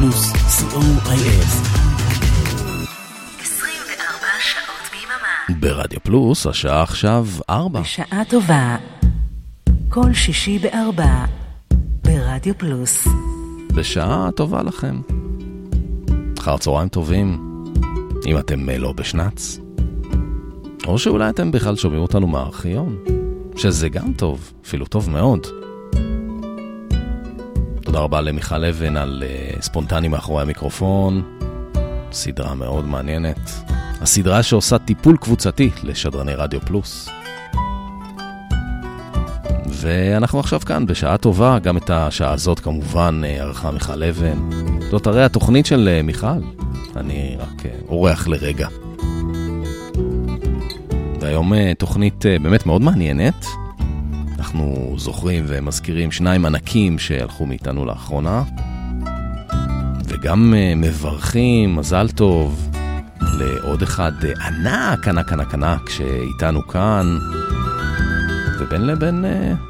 פלוס, COIF. 24 שעות ביממה. ברדיו פלוס, השעה עכשיו 4. בשעה טובה. כל שישי ב4. ברדיו פלוס. בשעה טובה לכם. אחר צהריים טובים. אם אתם לא בשנץ. או שאולי אתם בכלל שומעים אותנו מהארכיון. שזה גם טוב, אפילו טוב מאוד. תודה רבה למיכל אבן על ספונטני מאחורי המיקרופון. סדרה מאוד מעניינת. הסדרה שעושה טיפול קבוצתי לשדרני רדיו פלוס. ואנחנו עכשיו כאן בשעה טובה, גם את השעה הזאת כמובן ערכה מיכל אבן. זאת הרי התוכנית של מיכל. אני רק אורח לרגע. והיום תוכנית באמת מאוד מעניינת. אנחנו זוכרים ומזכירים שניים ענקים שהלכו מאיתנו לאחרונה. וגם מברכים, מזל טוב, לעוד אחד ענק, ענק, ענק, ענק, שאיתנו כאן. ובין לבין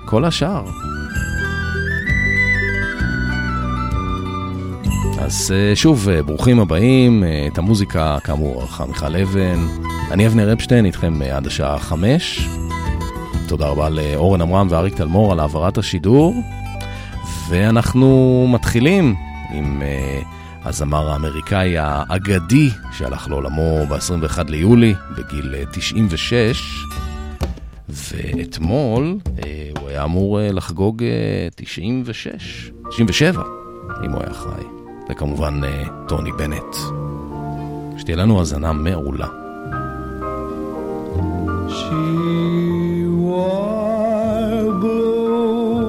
כל השאר. אז שוב, ברוכים הבאים. את המוזיקה, כאמור, ערכה מיכל אבן. אני אבנר אפשטיין, איתכם עד השעה 5. תודה רבה לאורן אמרם ואריק תלמור על העברת השידור. ואנחנו מתחילים עם הזמר האמריקאי האגדי שהלך לעולמו ב-21 ליולי בגיל 96, ואתמול הוא היה אמור לחגוג 97 אם הוא היה חי. זה כמובן טוני בנט. שתהיה לנו הזנה מעולה. She wore blue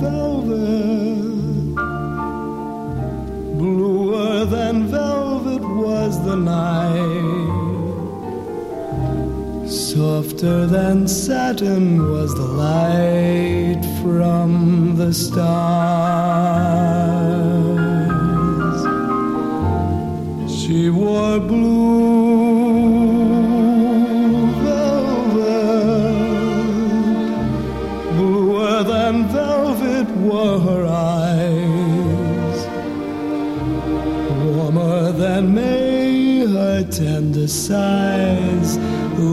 velvet, bluer than velvet was the night, softer than satin was the light from the stars. She wore blue. Were her eyes warmer than May, her tender sighs?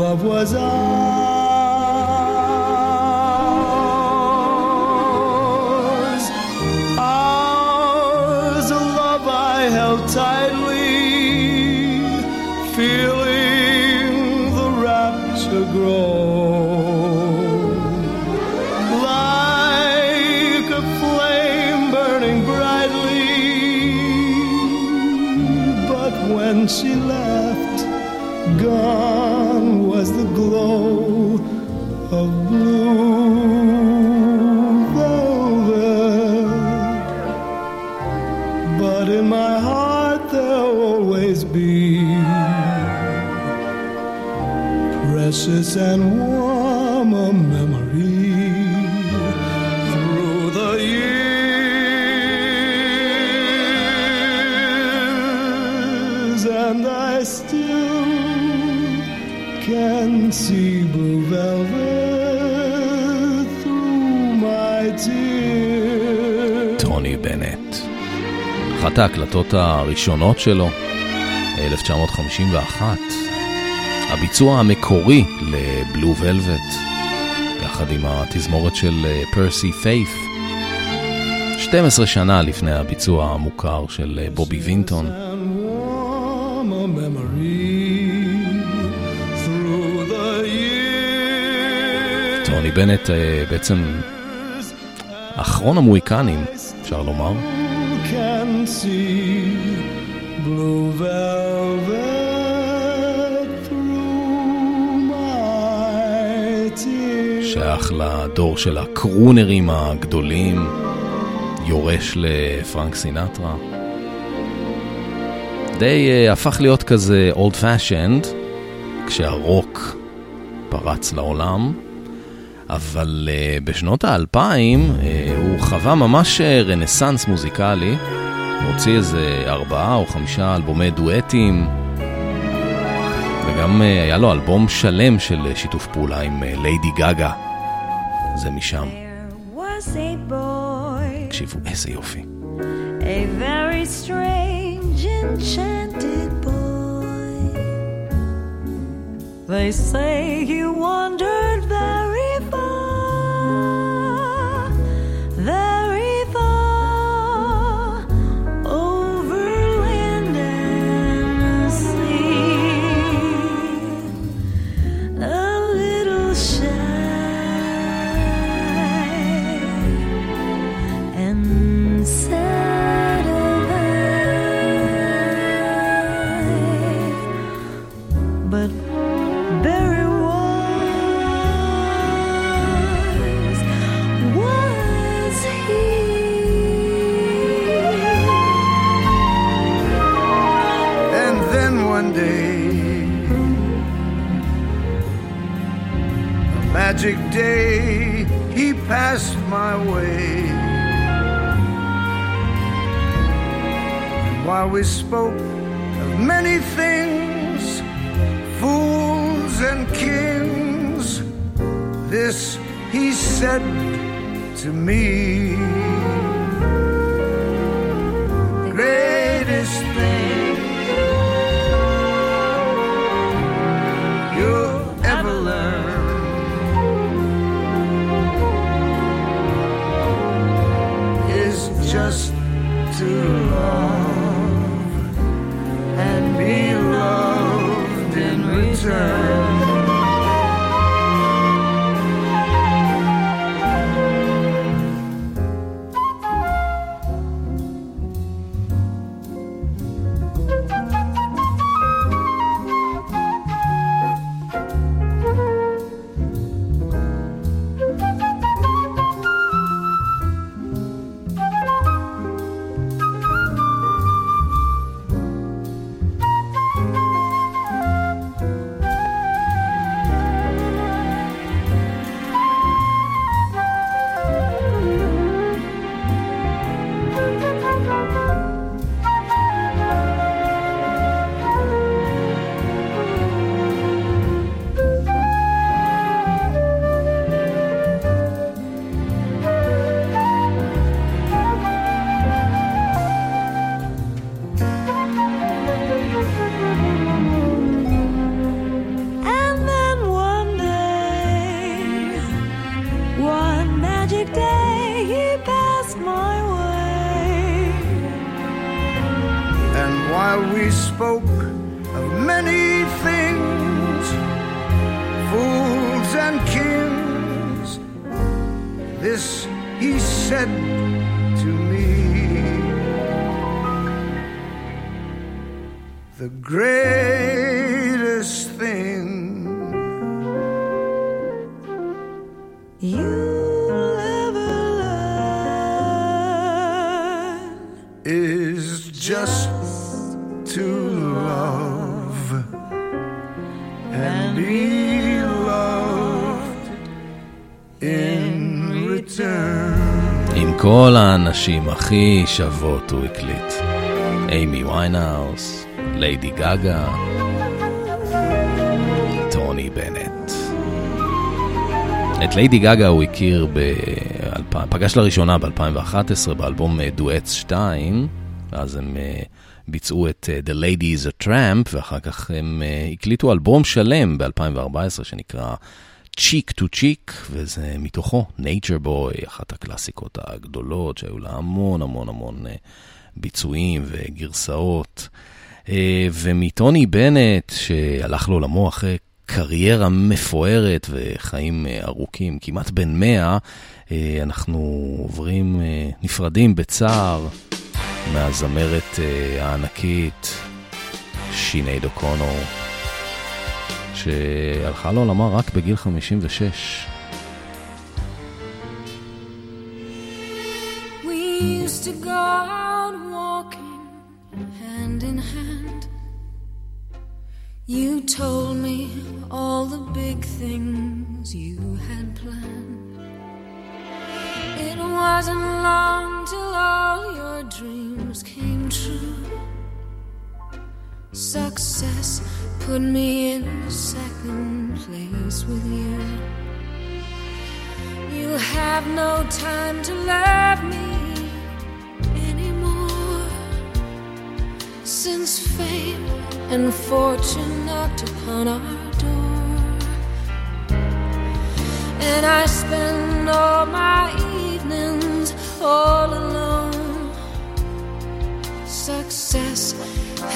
Love was ours, ours, a love I held tightly, feeling the rapture grow. When she left, gone was the glow of blue velvet. But in my heart there'll always be precious and warm a memory. And I still can see blue velvet through my tears. טוני בנט. אחת ההקלטות הראשונות שלו, 1951. הביצוע המקורי לבלו ולווט, יחד עם התזמורת של פרסי פיית'. 12 שנה לפני הביצוע המוכר של בובי וינטון. טוני בנט בעצם אחרון המוהיקנים, אפשר לומר. שייך לדור של הקרונרים הגדולים, יורש לפרנק סינטרה. די הפך להיות כזה old fashioned כשהרוק פרץ לעולם, אבל בשנות ה-2000 הוא חווה ממש רנסנס מוזיקלי. הוציא איזה 4 או 5 אלבומי דואטים, וגם היה לו אלבום שלם של שיתוף פעולה עם ליידי גגה. זה משם. תקשיבו איזה יופי. a very strange, enchanted boy. They say he wandered very far, very far, over land and sea. A little shy and sad. Magic day, he passed my way. And while we spoke of many things, fools and kings, this he said to me. The greatest thing you'll ever learn just to love and be loved in return. כל האנשים הכי שוות הוא הקליט. אימי ויינהאוס, ליידי גגה, טוני בנט. את ליידי גגה הוא הכיר פגש לראשונה ב-2011 באלבום דואטס 2, אז הם ביצעו את The Lady is a Tramp, ואחר כך הם הקליטו אלבום שלם ב-2014 שנקרא צ'יק טו צ'יק, וזה מתוכו נייצ'ר בוי, אחת הקלאסיקות הגדולות שהיו לה המון המון המון ביצועים וגרסאות. ומטוני בנט שהלך לעולמו אחרי קריירה מפוארת וחיים ארוכים, כמעט בן 100, אנחנו עוברים, נפרדים בצער מהזמרת הענקית שינייד אוקונור, שהלכה לעולמה רק בגיל 56. We used to go out walking hand in hand. You told me all the big things you had planned. It wasn't long till all your dreams came true. Success put me in second place with you. You have no time to love me anymore. since fate and fortune knocked upon our door. And I spend all my evenings all alone. Success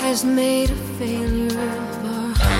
has made a failure of our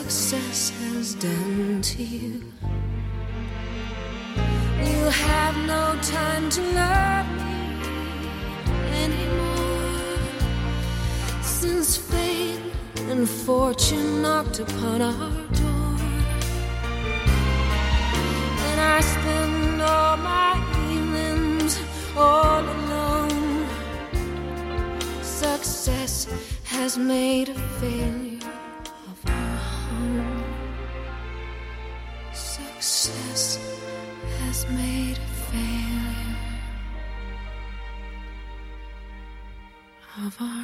Success has done to you. You have no time to love me anymore. Since fate and fortune knocked upon our door. And I spend all my evenings all alone. Success has made a failure. Success has made a failure of our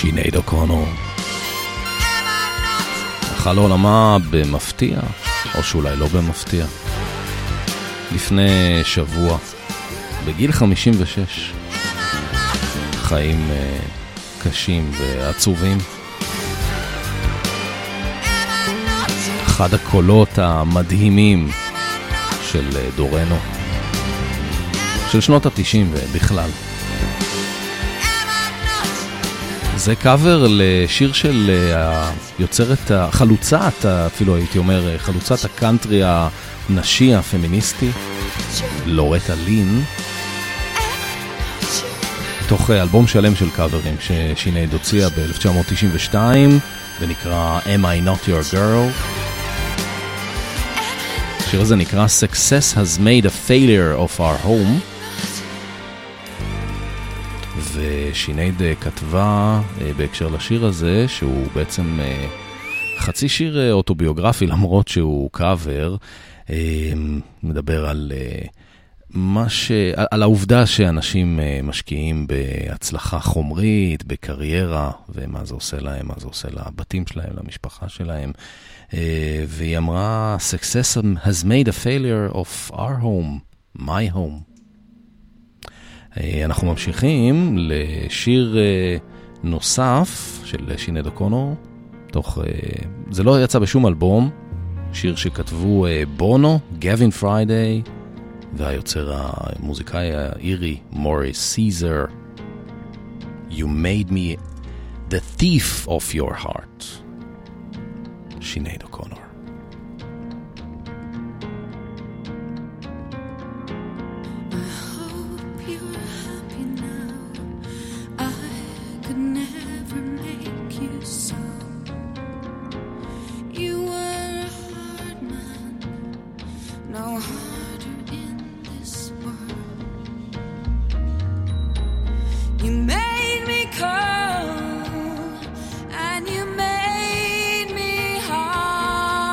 סינייד אוקונור הלכה לעולמה במפתיע, או שאולי לא במפתיע, לפני שבוע בגיל 56. חיים קשים ועצובים. אחד הקולות המדהימים של דורנו, של שנות ה-90 ובכלל. זה קאבר לשיר של היוצרת החלוצת, אפילו הייתי אומר, חלוצת הקאנטרי הנשי הפמיניסטי, לורטה לין, תוך אלבום שלם של קאברים שסינייד הוציאה ב-1992, ונקרא Am I Not Your Girl. השיר הזה נקרא Success Has Made a Failure of Our Home. וסינייד כתבה בהקשר לשיר הזה, שהוא בעצם חצי שיר אוטוביוגרפי, למרות שהוא קאבר, מדבר על על העובדה שאנשים משקיעים בהצלחה חומרית, בקריירה, ומה זה עושה להם, מה זה עושה לבתים שלהם, למשפחה שלהם. והיא אמרה, Success has made a failure of our home, my home. אנחנו ממשיכים לשיר נוסף של סינייד אוקונור, זה לא יצא בשום אלבום, שיר שכתבו בונו, גבין פריידיי, והיוצר המוזיקאי האירי מוריס סיזר. You made me the thief of your heart. סינייד אוקונור. Call, and you made me hard.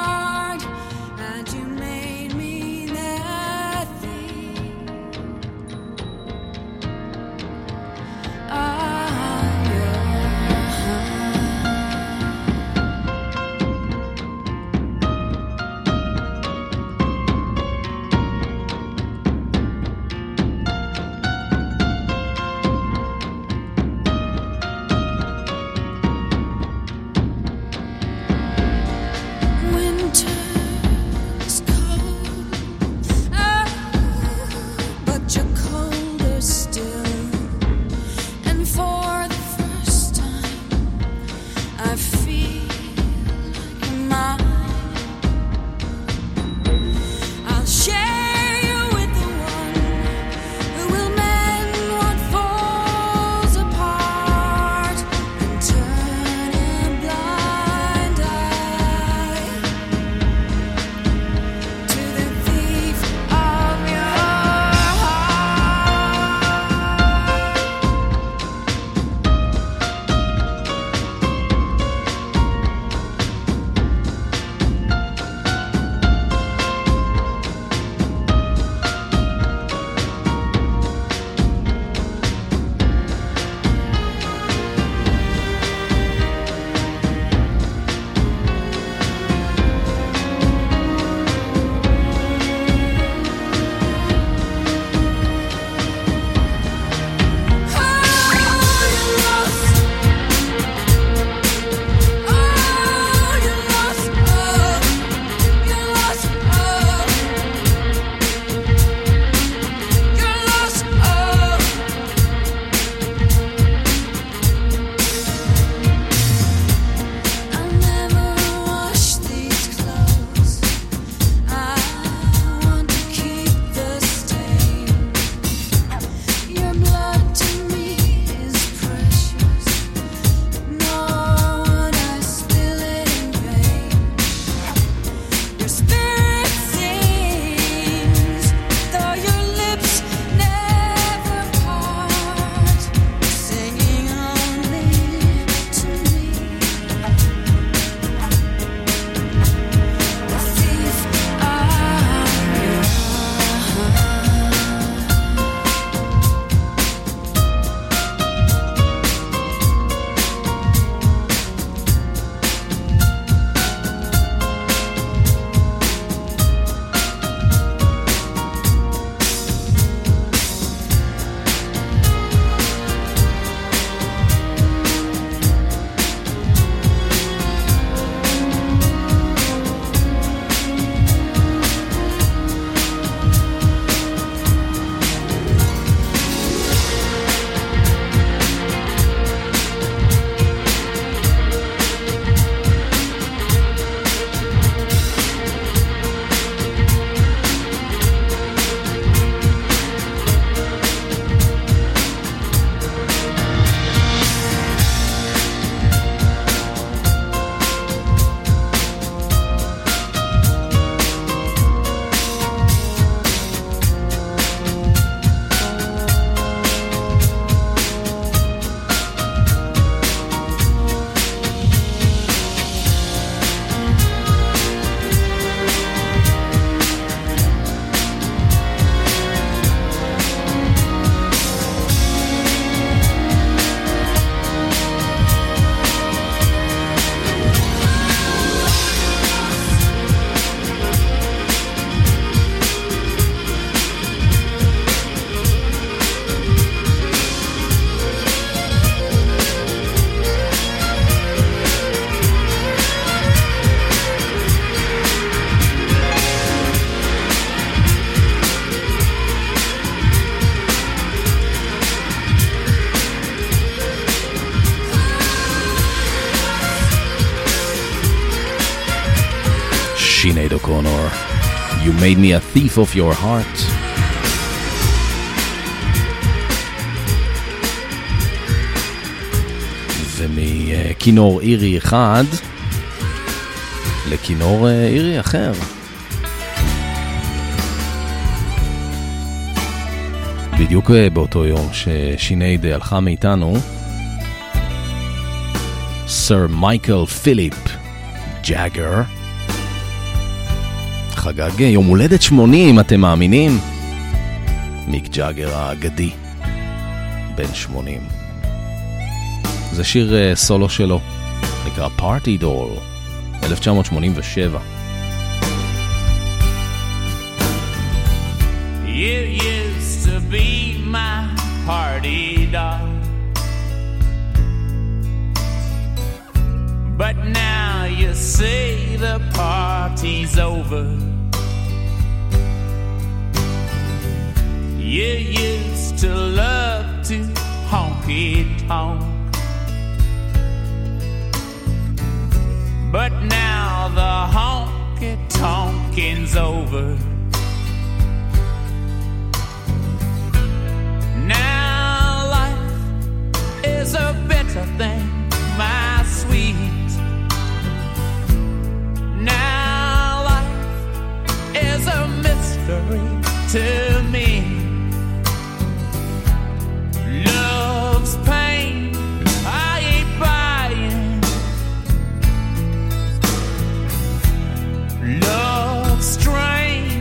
Sinéad O'Connor, You Made Me a Thief of Your Heart. ומכינור אירי אחד לכינור אירי אחר. בדיוק באותו יום ששינייד הלכה מאיתנו, סר מייקל פיליפ ג'אגר חגג יום הולדת 80, אתם מאמינים? מיק ג'אגר האגדי, בן 80. זה שיר סולו שלו, נקרא Party Doll, 1987. You used to be my party doll, but now you see the party's over. You used to love to honky-tonk, but now the honky-tonking's over. Now life is a better thing, my sweet. Now life is a mystery to me. Love's pain, I ain't buying. Love's train,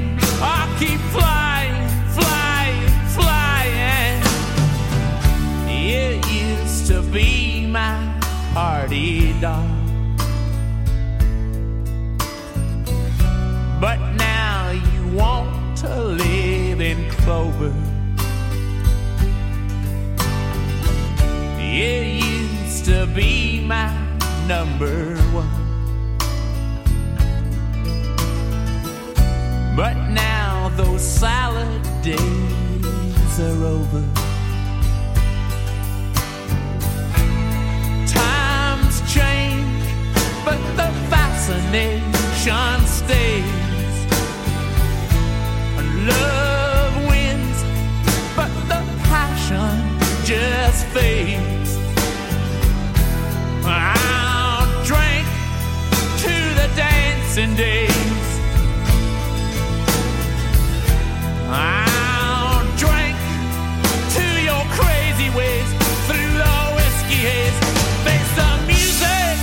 I keep flying, flying, flying. You used to be my party doll, but now you want to live in clover. You used to be my number one, but now those salad days are over. Times change, but the fascination stays. Love wins, but the passion just fades. I'll drink to the dancing days. I'll drink to your crazy ways through the whiskey haze. Face the music,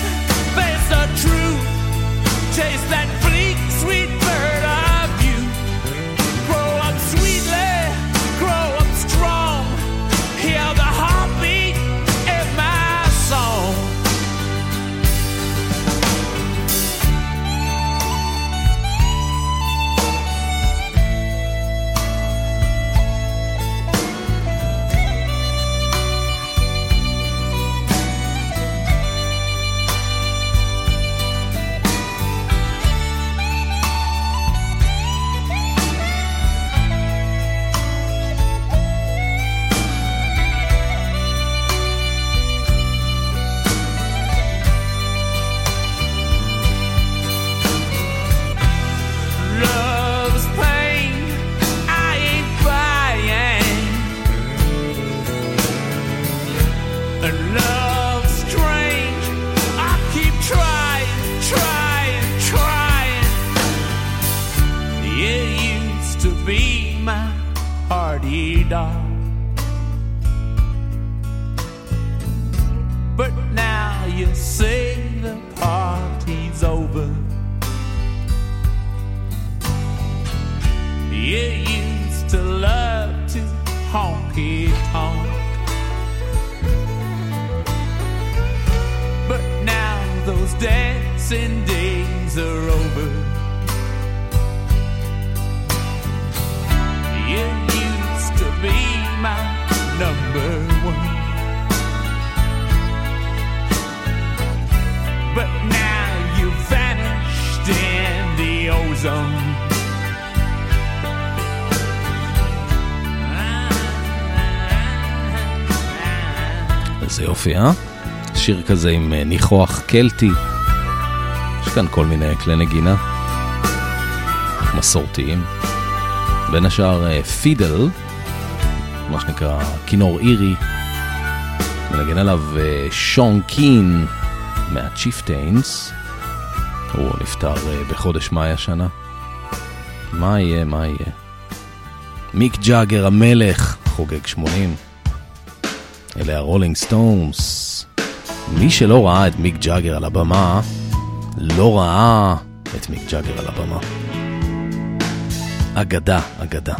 face the truth, chase that bleak sweet bird of you. Grow up sweetly, grow up strong, hear the heartbeat in my song. But now you see the party's over. You used to love to honky-tonk, but now those dancing days are over. Be my number one, but now you vanished in the ozone. זה יופי, אה? שיר כזה עם ניחוח קלטי. יש כאן כל מיני כלי נגינה. מסורתיים, בין השאר פידל, מה שנקרא כינור אירי, מנגן עליו שון קין מהצ'יפטיינס. הוא נפטר בחודש מאי השנה. מה יהיה, מה יהיה? מיק ג'אגר המלך חוגג 80. אלה הרולינג סטונס. מי שלא ראה את מיק ג'אגר על הבמה, לא ראה את מיק ג'אגר על הבמה. אגדה, אגדה.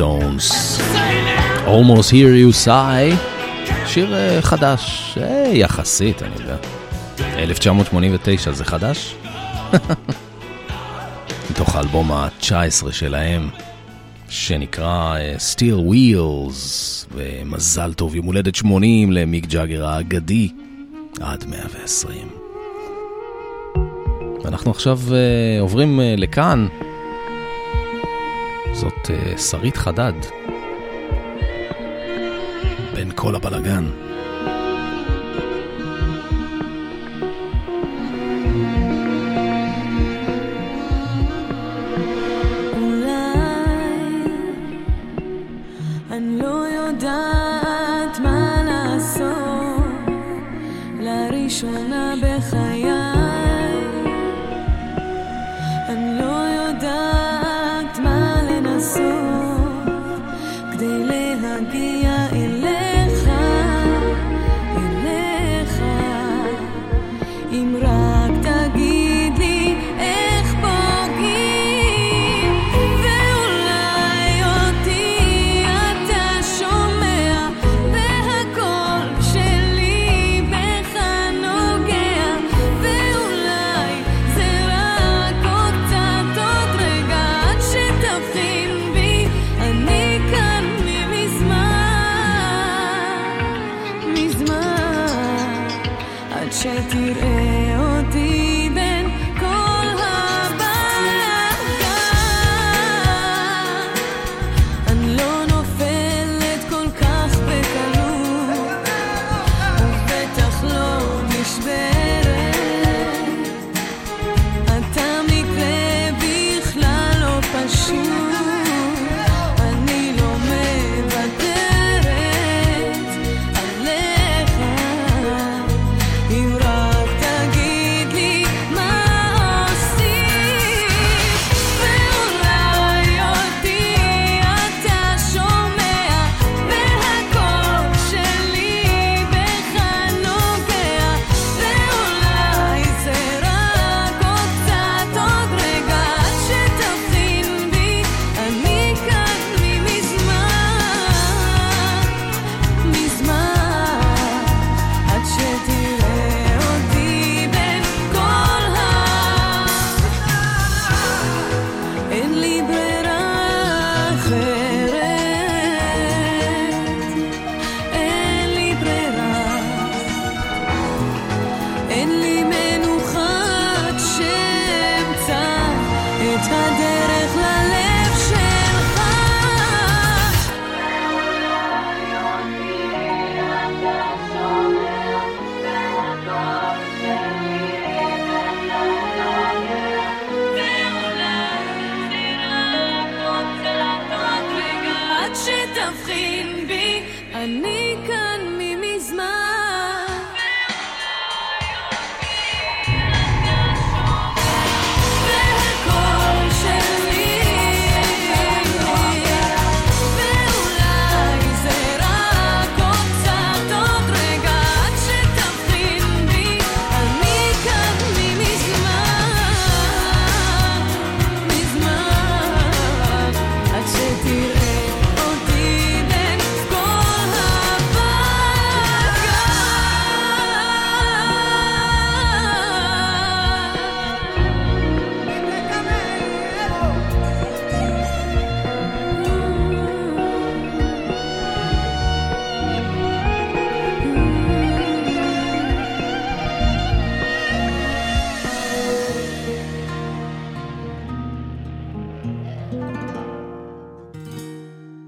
Stones Almost Hear You Sigh, שיר חדש יחסית, אני יודע, 1989, זה חדש? מתוך האלבום ה-19 שלהם שנקרא Steel Wheels. ומזל טוב יום הולדת 80 למיק ג'אגר האגדי עד 120. ואנחנו עכשיו עוברים לכאן. זאת שרית חדד בין כל הבלגן.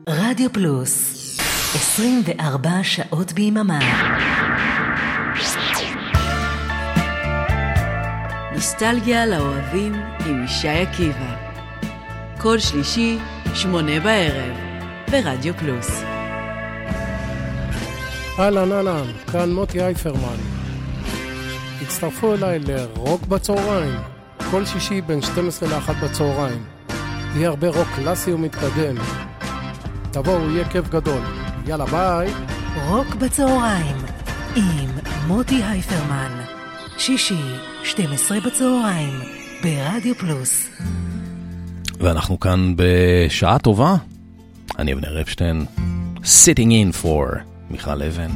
רדיו פלוס 24 שעות ביממה. נוסטלגיה לאוהבים עם ישי עקיבא, כל שלישי 8 בערב ברדיו פלוס. אהלן, כאן מוטי הייפרמן. הצטרפו אליי לרוק בצהריים, כל שישי בין 12 ל-1 בצהריים. יהיה הרבה רוק קלאסי ומתקדם. תבואו, יהיה כיף גדול. יאללה, ביי. רוק בצהריים עם מוטי הייפרמן, שישי 12 בצהריים ברדיו פלוס. ואנחנו כאן בשעה טובה. אני אבנר אפשטיין, sitting in for מיכל אבן.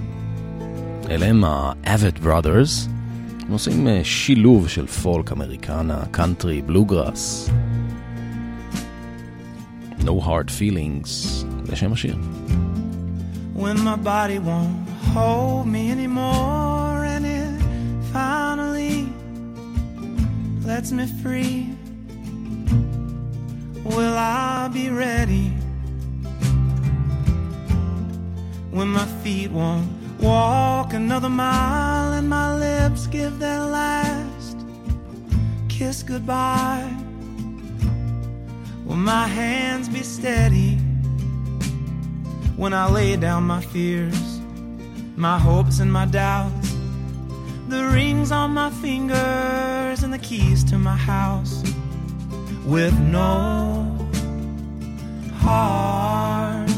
אלה הם ה-Avett Brothers, עושים שילוב של פולק אמריקנה, קאנטרי, בלוגראס. No hard feelings. When my body won't hold me anymore, and it finally lets me free, will I be ready? When my feet won't walk another mile, and my lips give their last kiss goodbye. Will my hands be steady when I lay down my fears, my hopes and my doubts, the rings on my fingers and the keys to my house? With no hard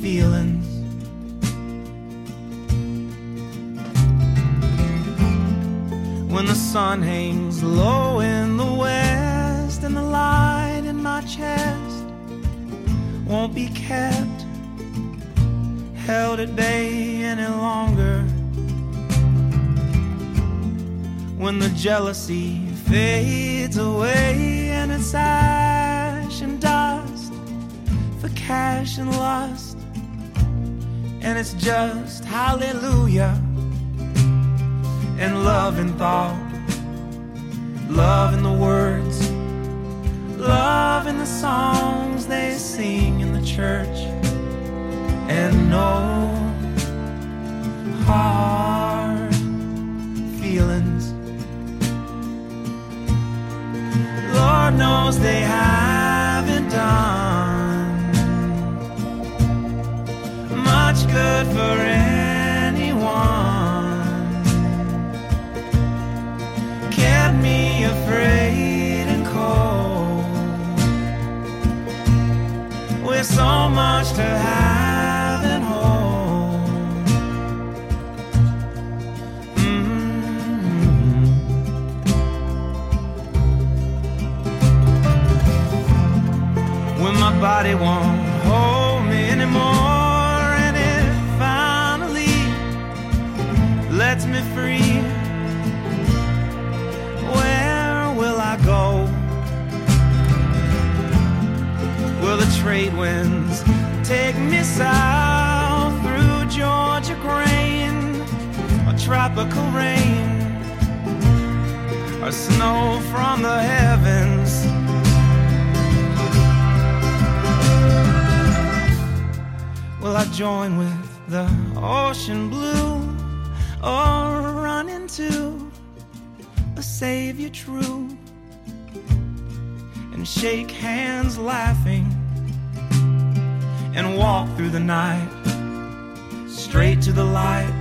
feelings, when the sun hangs low in the west and the light in my chest won't be kept held at bay any longer, when the jealousy fades away and it's ash and dust for cash and lust, and it's just hallelujah and love in thought, love in the words, love in the songs they sing in the church, and no hard feelings. Lord knows they haven't done much good for anyone, kept me afraid and cold, with so much to have and hold. When my body won't hold me anymore, and it finally lets me free, where will I go? Will the trade winds take me south through Georgia grain, or tropical rain, or snow from the heavens? Will I join with the ocean blue, or run into a savior true, and shake hands laughing, and walk through the night straight to the light,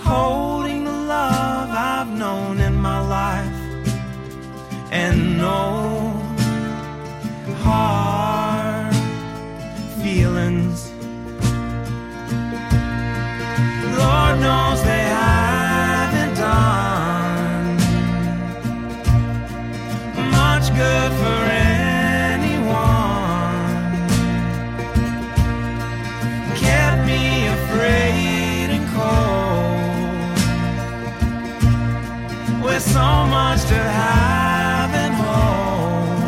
holding the love I've known in my life, and no hard feelings. Lord knows they haven't done much good for anyone, kept me afraid and cold, with so much to have and hold,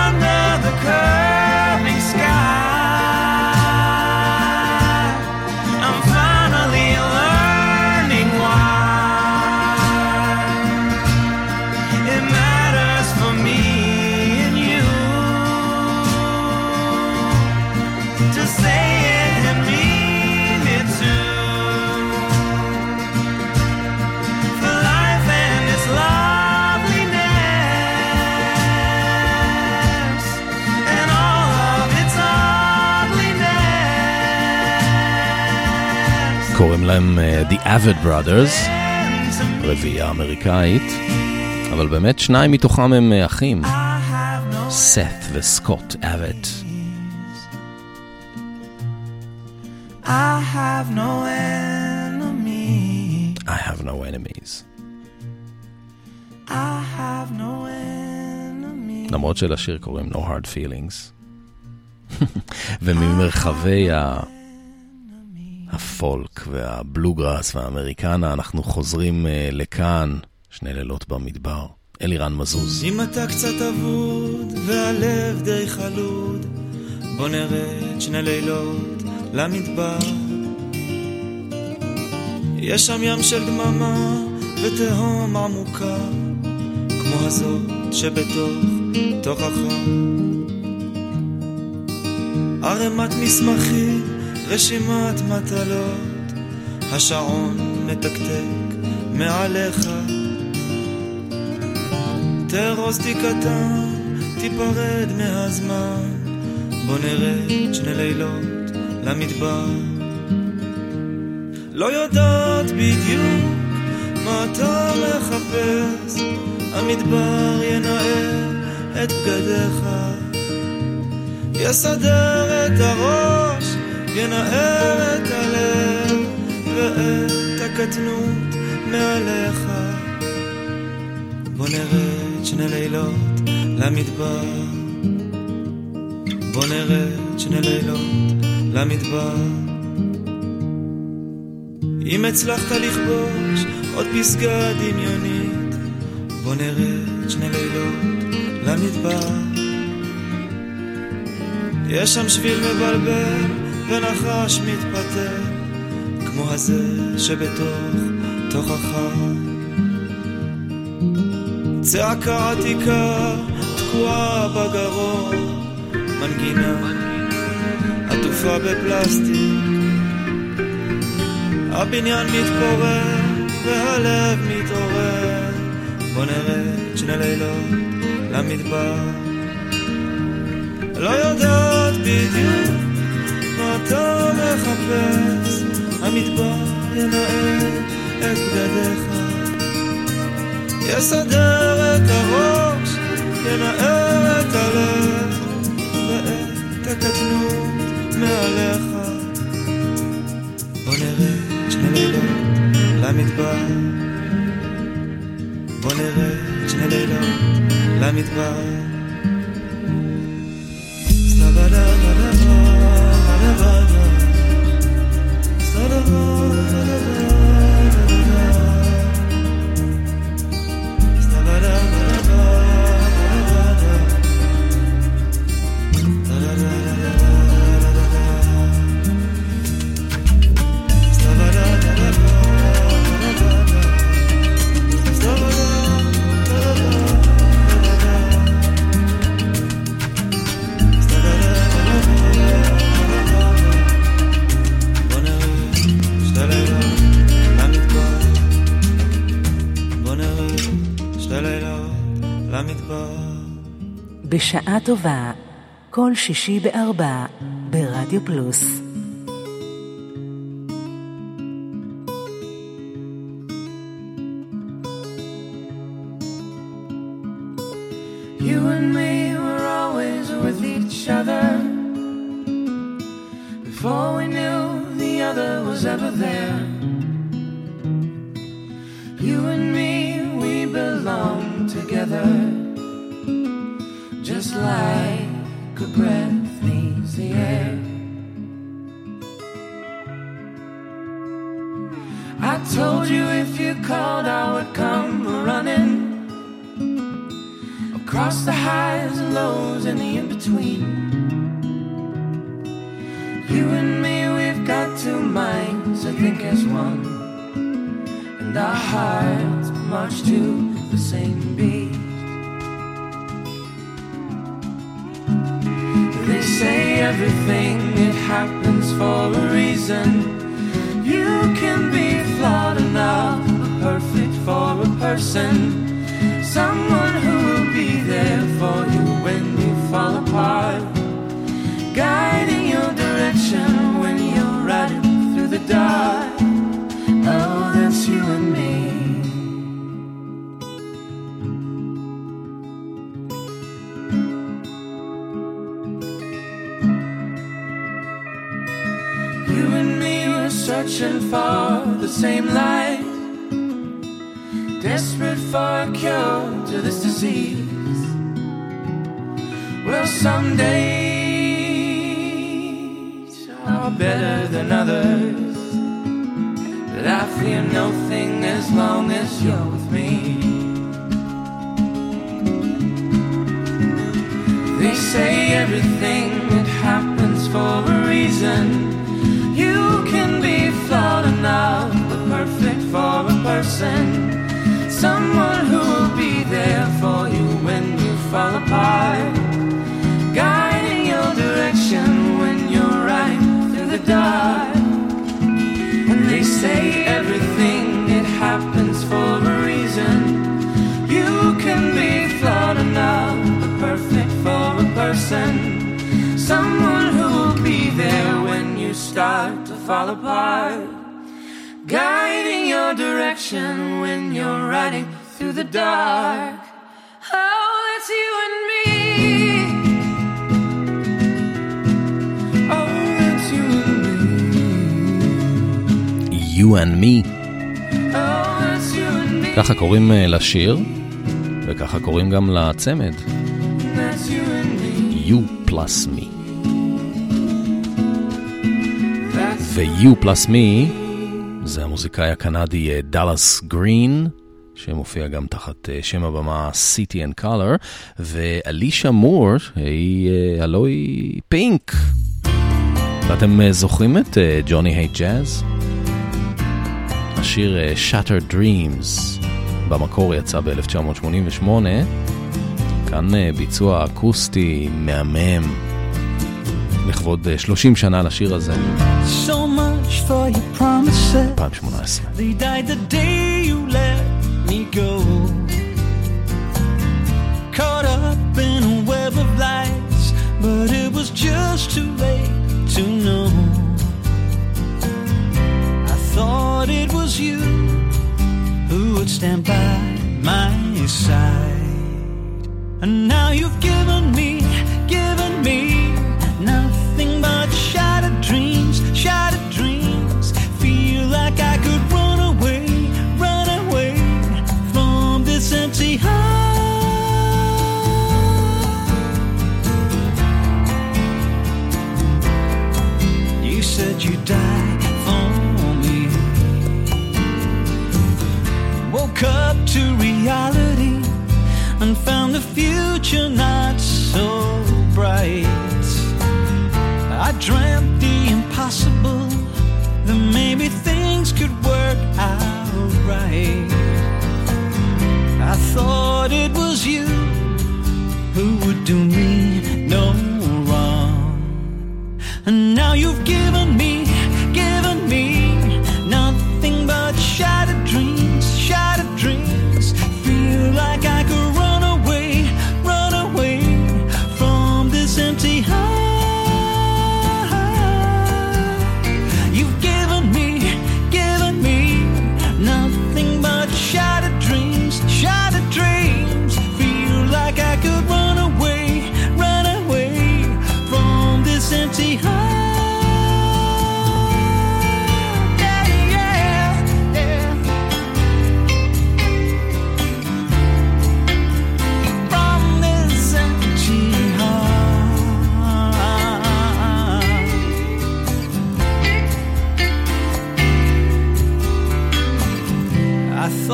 under the curve. קוראים להם The Avett Brothers, רביעייה אמריקאית, אבל באמת שניים מתוכם הם אחים, סת' וסקוט אבט. I have no enemies, I have no enemies, I have no enemies, למרות שלשיר קוראים No Hard Feelings. וממרחבי הפולק והבלוגראס והאמריקנה אנחנו חוזרים לכאן, שני לילות במדבר, אלירן מזוז. אם אתה קצת עבוד והלב די חלוד, בוא נרד שני לילות למדבר, יש שם ים של דממה ותהום עמוקה כמו הזאת שבתוך תוכך, ערמת מסמכים, רשימת מטלות, השעון מתקתק מעליך. תרוסתי קטן, תיפרד מהזמן, בוא נרד שני לילות למדבר. לא יודעת בדיוק מה אתה מחפש, המדבר ינער את בגדיך, יסדר את הראש, ינער את הלב ואת הקטנות מעליך. בוא נרד שני לילות למדבר, בוא נרד שני לילות למדבר. אם הצלחת לכבוש עוד פסגה דמיונית, בוא נרד שני לילות למדבר. יש שם שביל מבלבל ונחש מתפתל, כמו הזה שבתוך תוכך. צעקה עתיקה תקועה בגרון, מנגינה עטופה בפלסטיק, הבניין מתפורר והלב מתעורר. בוא נרד שני לילות למדבר. לא יודעת בדיוק מה אתה מחפש, המדבר ינער את בגדיך, יסדר את הראש, ינער את הלב ואת הקטנות מעליך. בוא נרד שני לילות למדבר, בוא נרד שני לילות למדבר. סלבדה בדבה בדבה, סלבדה בדבה בדבה, סלבדה בדבה בדבה, סלבדה. בשעה טובה, כל שישי ב-4 ברדיו פלוס. You and me were always with each other, before we knew the other was ever there. You and me, we belong together, like a breath leaves the air. I told you if you called I would come running, across the highs and lows and the in-between. You and me, we've got two minds that think as one, and our hearts march to the same beat. Say everything, it happens for a reason. You can be flawed enough, perfect for a person, someone who will be there for you when you fall apart, guiding your direction when you're riding through the dark. Oh, that's you and me. Searching for the same light, desperate for a cure to this disease. Well, some days are better than others, but I fear no thing as long as you're with me. They say everything that happens for a reason. You can be flawed enough, but perfect for a person, someone who will be there for you when you fall apart, guiding your direction when person, someone who'll be there when you start to fall apart, guiding your direction when you're riding through the dark. Oh, it's you and me. Oh, it's you and me. You and me. Oh, it's you and me. ככה קוראים לשיר, וככה קוראים גם לצמד. You plus me. ו-You plus me זה המוזיקאי הקנדי דאלאס גרין, שמופיע גם תחת שם הבמה City and Colour, ואלישה מור, הלוא היא פינק. ואתם זוכרים את ג'וני הייט ג'אז? השיר Shattered Dreams במקור יצא ב-1988, כאן ביצוע אקוסטי מהמם לכבוד 30 שנה לשיר הזה. So much for your promises. 2018. They died the day you let me go. Caught up in a web of lies, but it was just too late to know. I thought it was you who would stand by my side. And now you've given me nothing but shattered dreams. Feel like I could run away from this empty heart. You said you'd die for me. Woke up to reality and found the future not so bright. I dreamt the impossible, that maybe things could work out right. I thought it was you who would do me no wrong. And now you've given me nothing but shattered dreams. Feel like I could empty heart. You've given me nothing but shattered dreams. Feel like I could run away from this empty heart.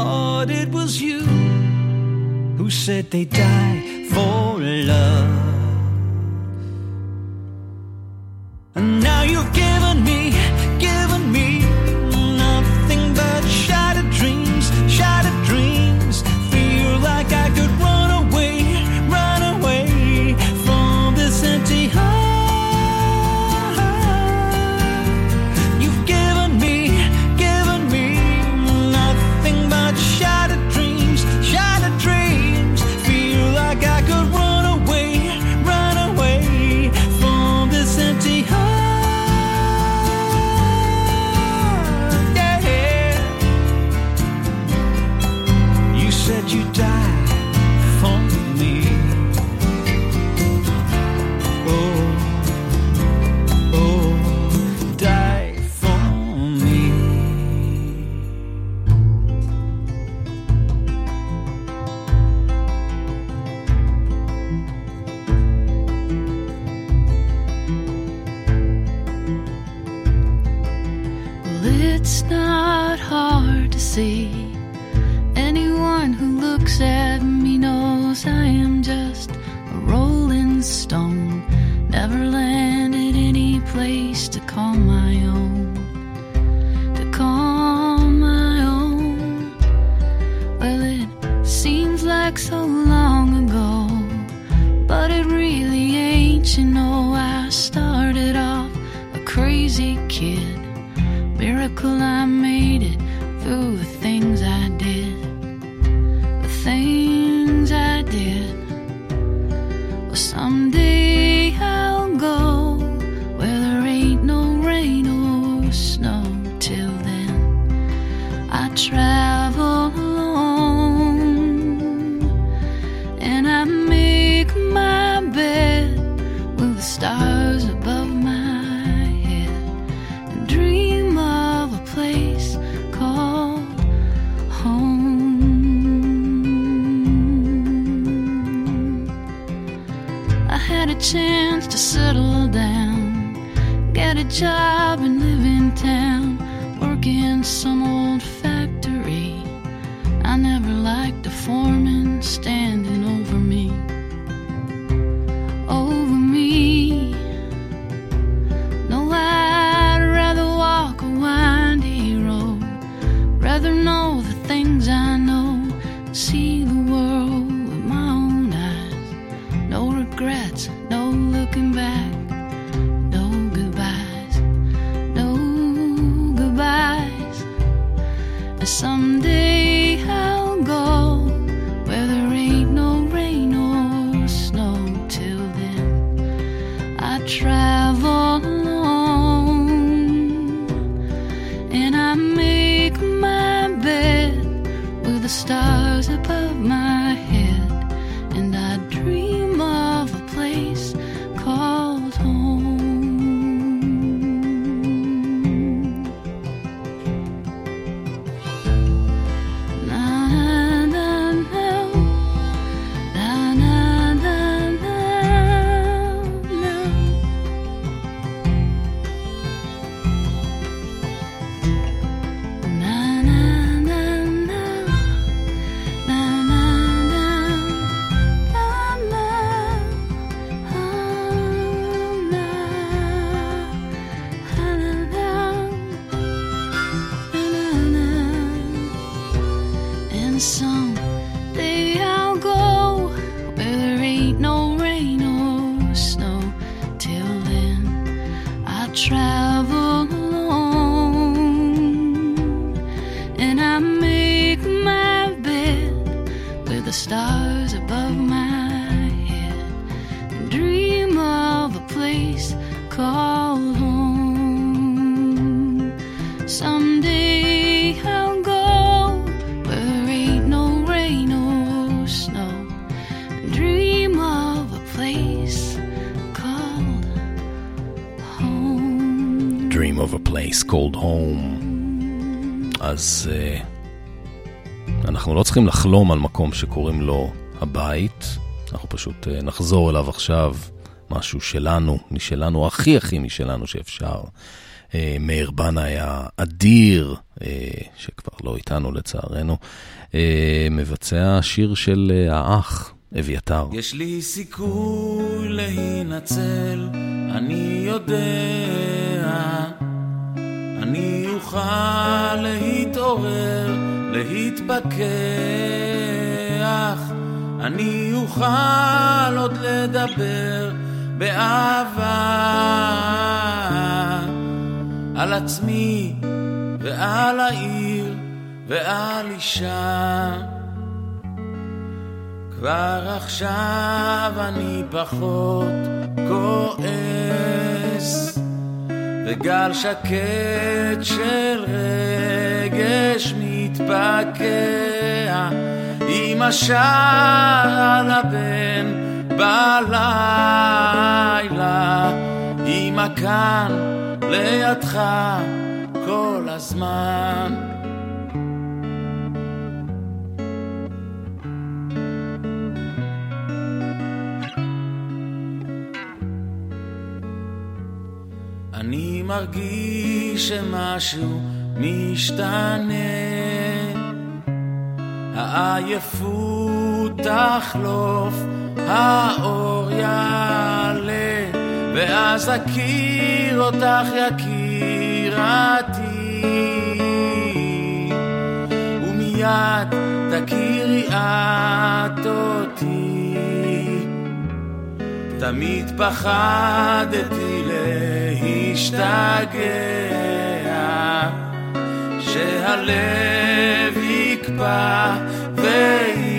Thought it was you who said they die for love. And now you've given me nothing but shattered dreams. Feel like I could run away from this empty heart. Anyone who looks at me knows I am just a rolling stone. Never landed any place to call my own, to call my own. Well, it seems like so long ago, but it really ain't. You know, I started off a crazy kid. Miracle I made it. Ooh, the things I did, the things I did. Well, someday the stars above my head and dream of a place called home. I had a chance to settle down, get a job and live in town, work in some old factory. I never liked the foreman standing over me. No, I'd rather walk a windy road, rather know the things I know, see the world with my own eyes. No regrets, no looking back, no goodbyes, no goodbyes. And someday I'll go where there ain't no rain or snow. Till then I travel alone, and I make my bed with the stars above my head, and I dream of a place called home. Na na na na na na na na. Na na na na na na na na na na na na. And someday I'll go where there ain't no rain or snow. Till then I travel alone, and I make my bed with the stars above my head and dream of a place called home. Someday I'll go where there ain't no rain or snow and dream of a place called home. Dream of a place called home. אז אנחנו לא צריכים לחלום על מקום שקוראים לו הבית, אנחנו פשוט נחזור אליו עכשיו, משהו שלנו, משלנו, הכי הכי משלנו שאפשר. מאיר בן היה אדיר, שכבר לא איתנו לצערנו, מבצע שיר של האח, אביתר. יש לי סיכוי להינצל, אני יודע, אני אוכל להתעורר, להתפכח, אני אוכל עוד לדבר באהבה על עצמי ועל העיר ועל אישה. כבר עכשיו אני פחות כועס, וגל שקט של רגש מתפקע עם השעל הבן בלילה, עם הכאן לידך כל הזמן. אני מרגיש שמשהו משתנה, העייפות תחלוף, האור יעלה, ואז אכיר אותך יקירתי, ומיד תכירי את אותי. תמיד פחדתי להשתגע, שהלב יקפא ויתרוקם,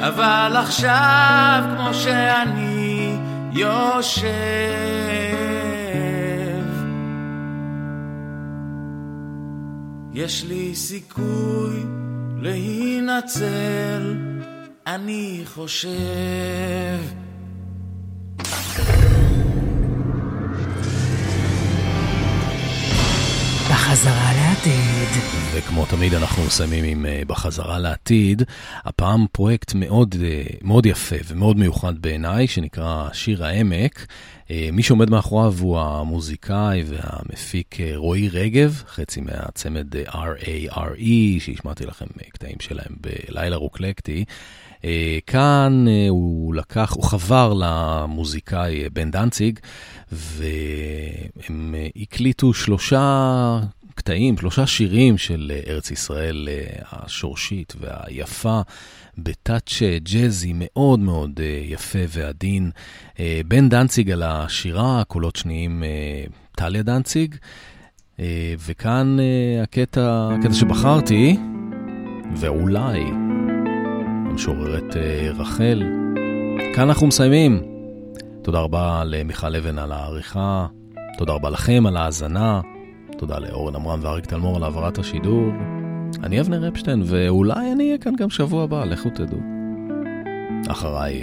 אבל עכשיו כמו שאני יושב, יש לי סיכוי להינצל, אני חושב. בחזרה לעתיד. וכמו תמיד אנחנו מסיימים עם בחזרה לעתיד. הפעם פרויקט מאוד, מאוד יפה ומאוד מיוחד בעיניי, שנקרא שיר העמק. מי שעומד מאחוריו הוא המוזיקאי והמפיק רוי רגב, חצי מהצמד RARE, שהשמעתי לכם קטעים שלהם בלילה רוקלקטי. כאן הוא חבר למוזיקאי בן דנציג, והם הקליטו שלושה שירים של ארץ ישראל השורשית והיפה, בטאץ' ג'זי מאוד מאוד יפה ועדין. בן דנציג על השירה, קולות שניים טליה דנציג, וכאן הקטע שבחרתי, ואולי המשוררת רחל. כאן אנחנו מסיימים. תודה רבה למיכל אבן על העריכה, תודה רבה לכם על ההאזנה, תודה לאורן אמרם ואריק תלמור על העברת השידור. אני אבנר אפשטיין, ואולי אני אהיה כאן גם שבוע הבא, לכו תדעו. אחריי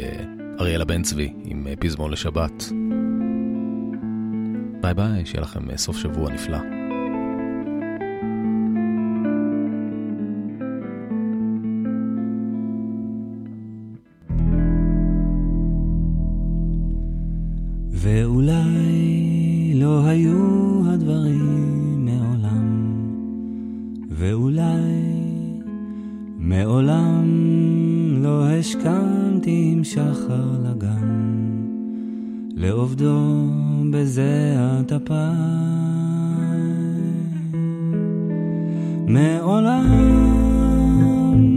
אריאלה בן צבי עם פזמון לשבת. ביי ביי, שיהיה לכם סוף שבוע נפלא. ואולי לא היו הדברים מעולם, ואולי מעולם לא השכמתי עם שחר לגן, לעובדו בזיעת הפי. מעולם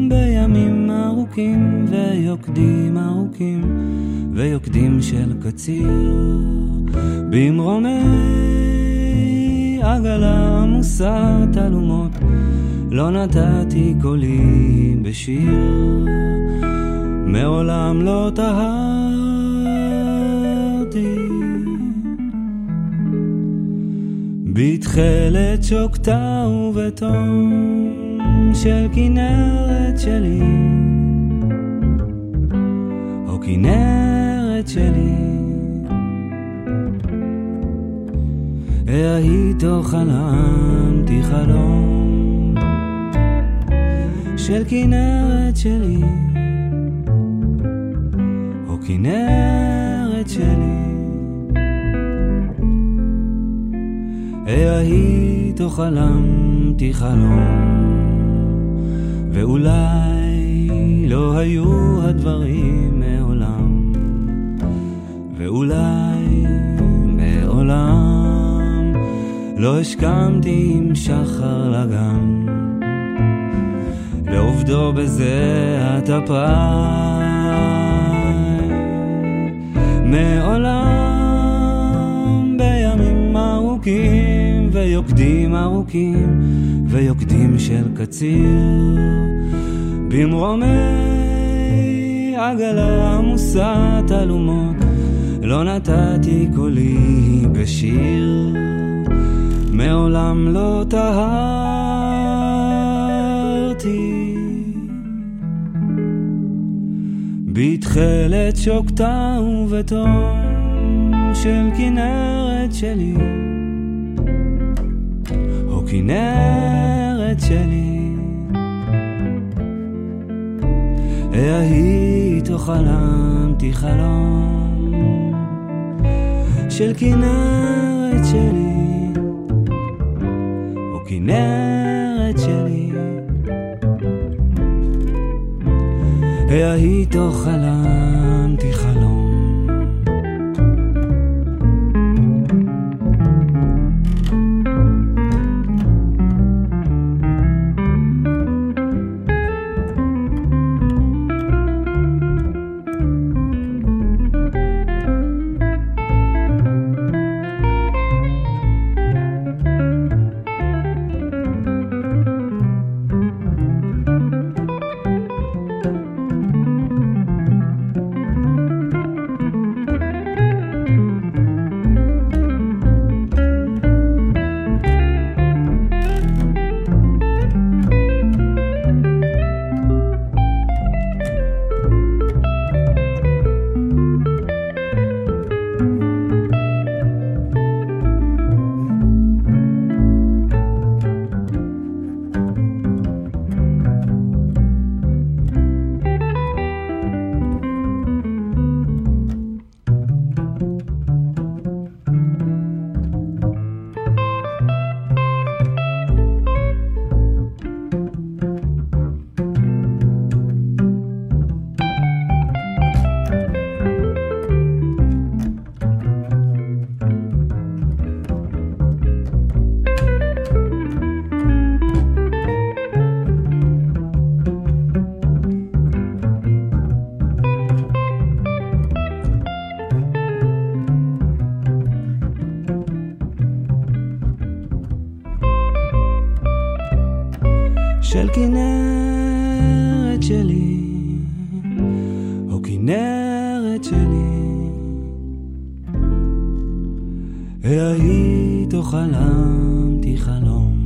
בימים ארוכים ויוקדים ארוכים ויוקדים של קציר, במרומי עגלה עמוסה תלומות, לא נתתי קולי בשיר. מעולם לא טהרתי בתחילת שוקטה ובתום של כנרת שלי, או כנרת שלי. איתו חלמתי חלום של כנרת שלי, או כנרת שלי. איתו חלמתי חלום, ואולי לא היו הדברים מעולם, ואולי מעולם לא השכמתי עם שחר לגם, לעובדו בזה התפאי. מעולם בימים ארוכים ויוקדים ארוכים ויוקדים של קציר, במרומי עגלה עמוסה תלומות, לא נתתי קולי בשיר. מעולם לא טהרתי בתחילת שוקטה ובתום של כנרת שלי, או כנרת שלי. איתו חלמתי חלום של כנרת שלי, כנרת שלי. איתו חלמתי חלום. של כנרת שלי, או כנרת שלי, אלא היא תוחלמתי חלום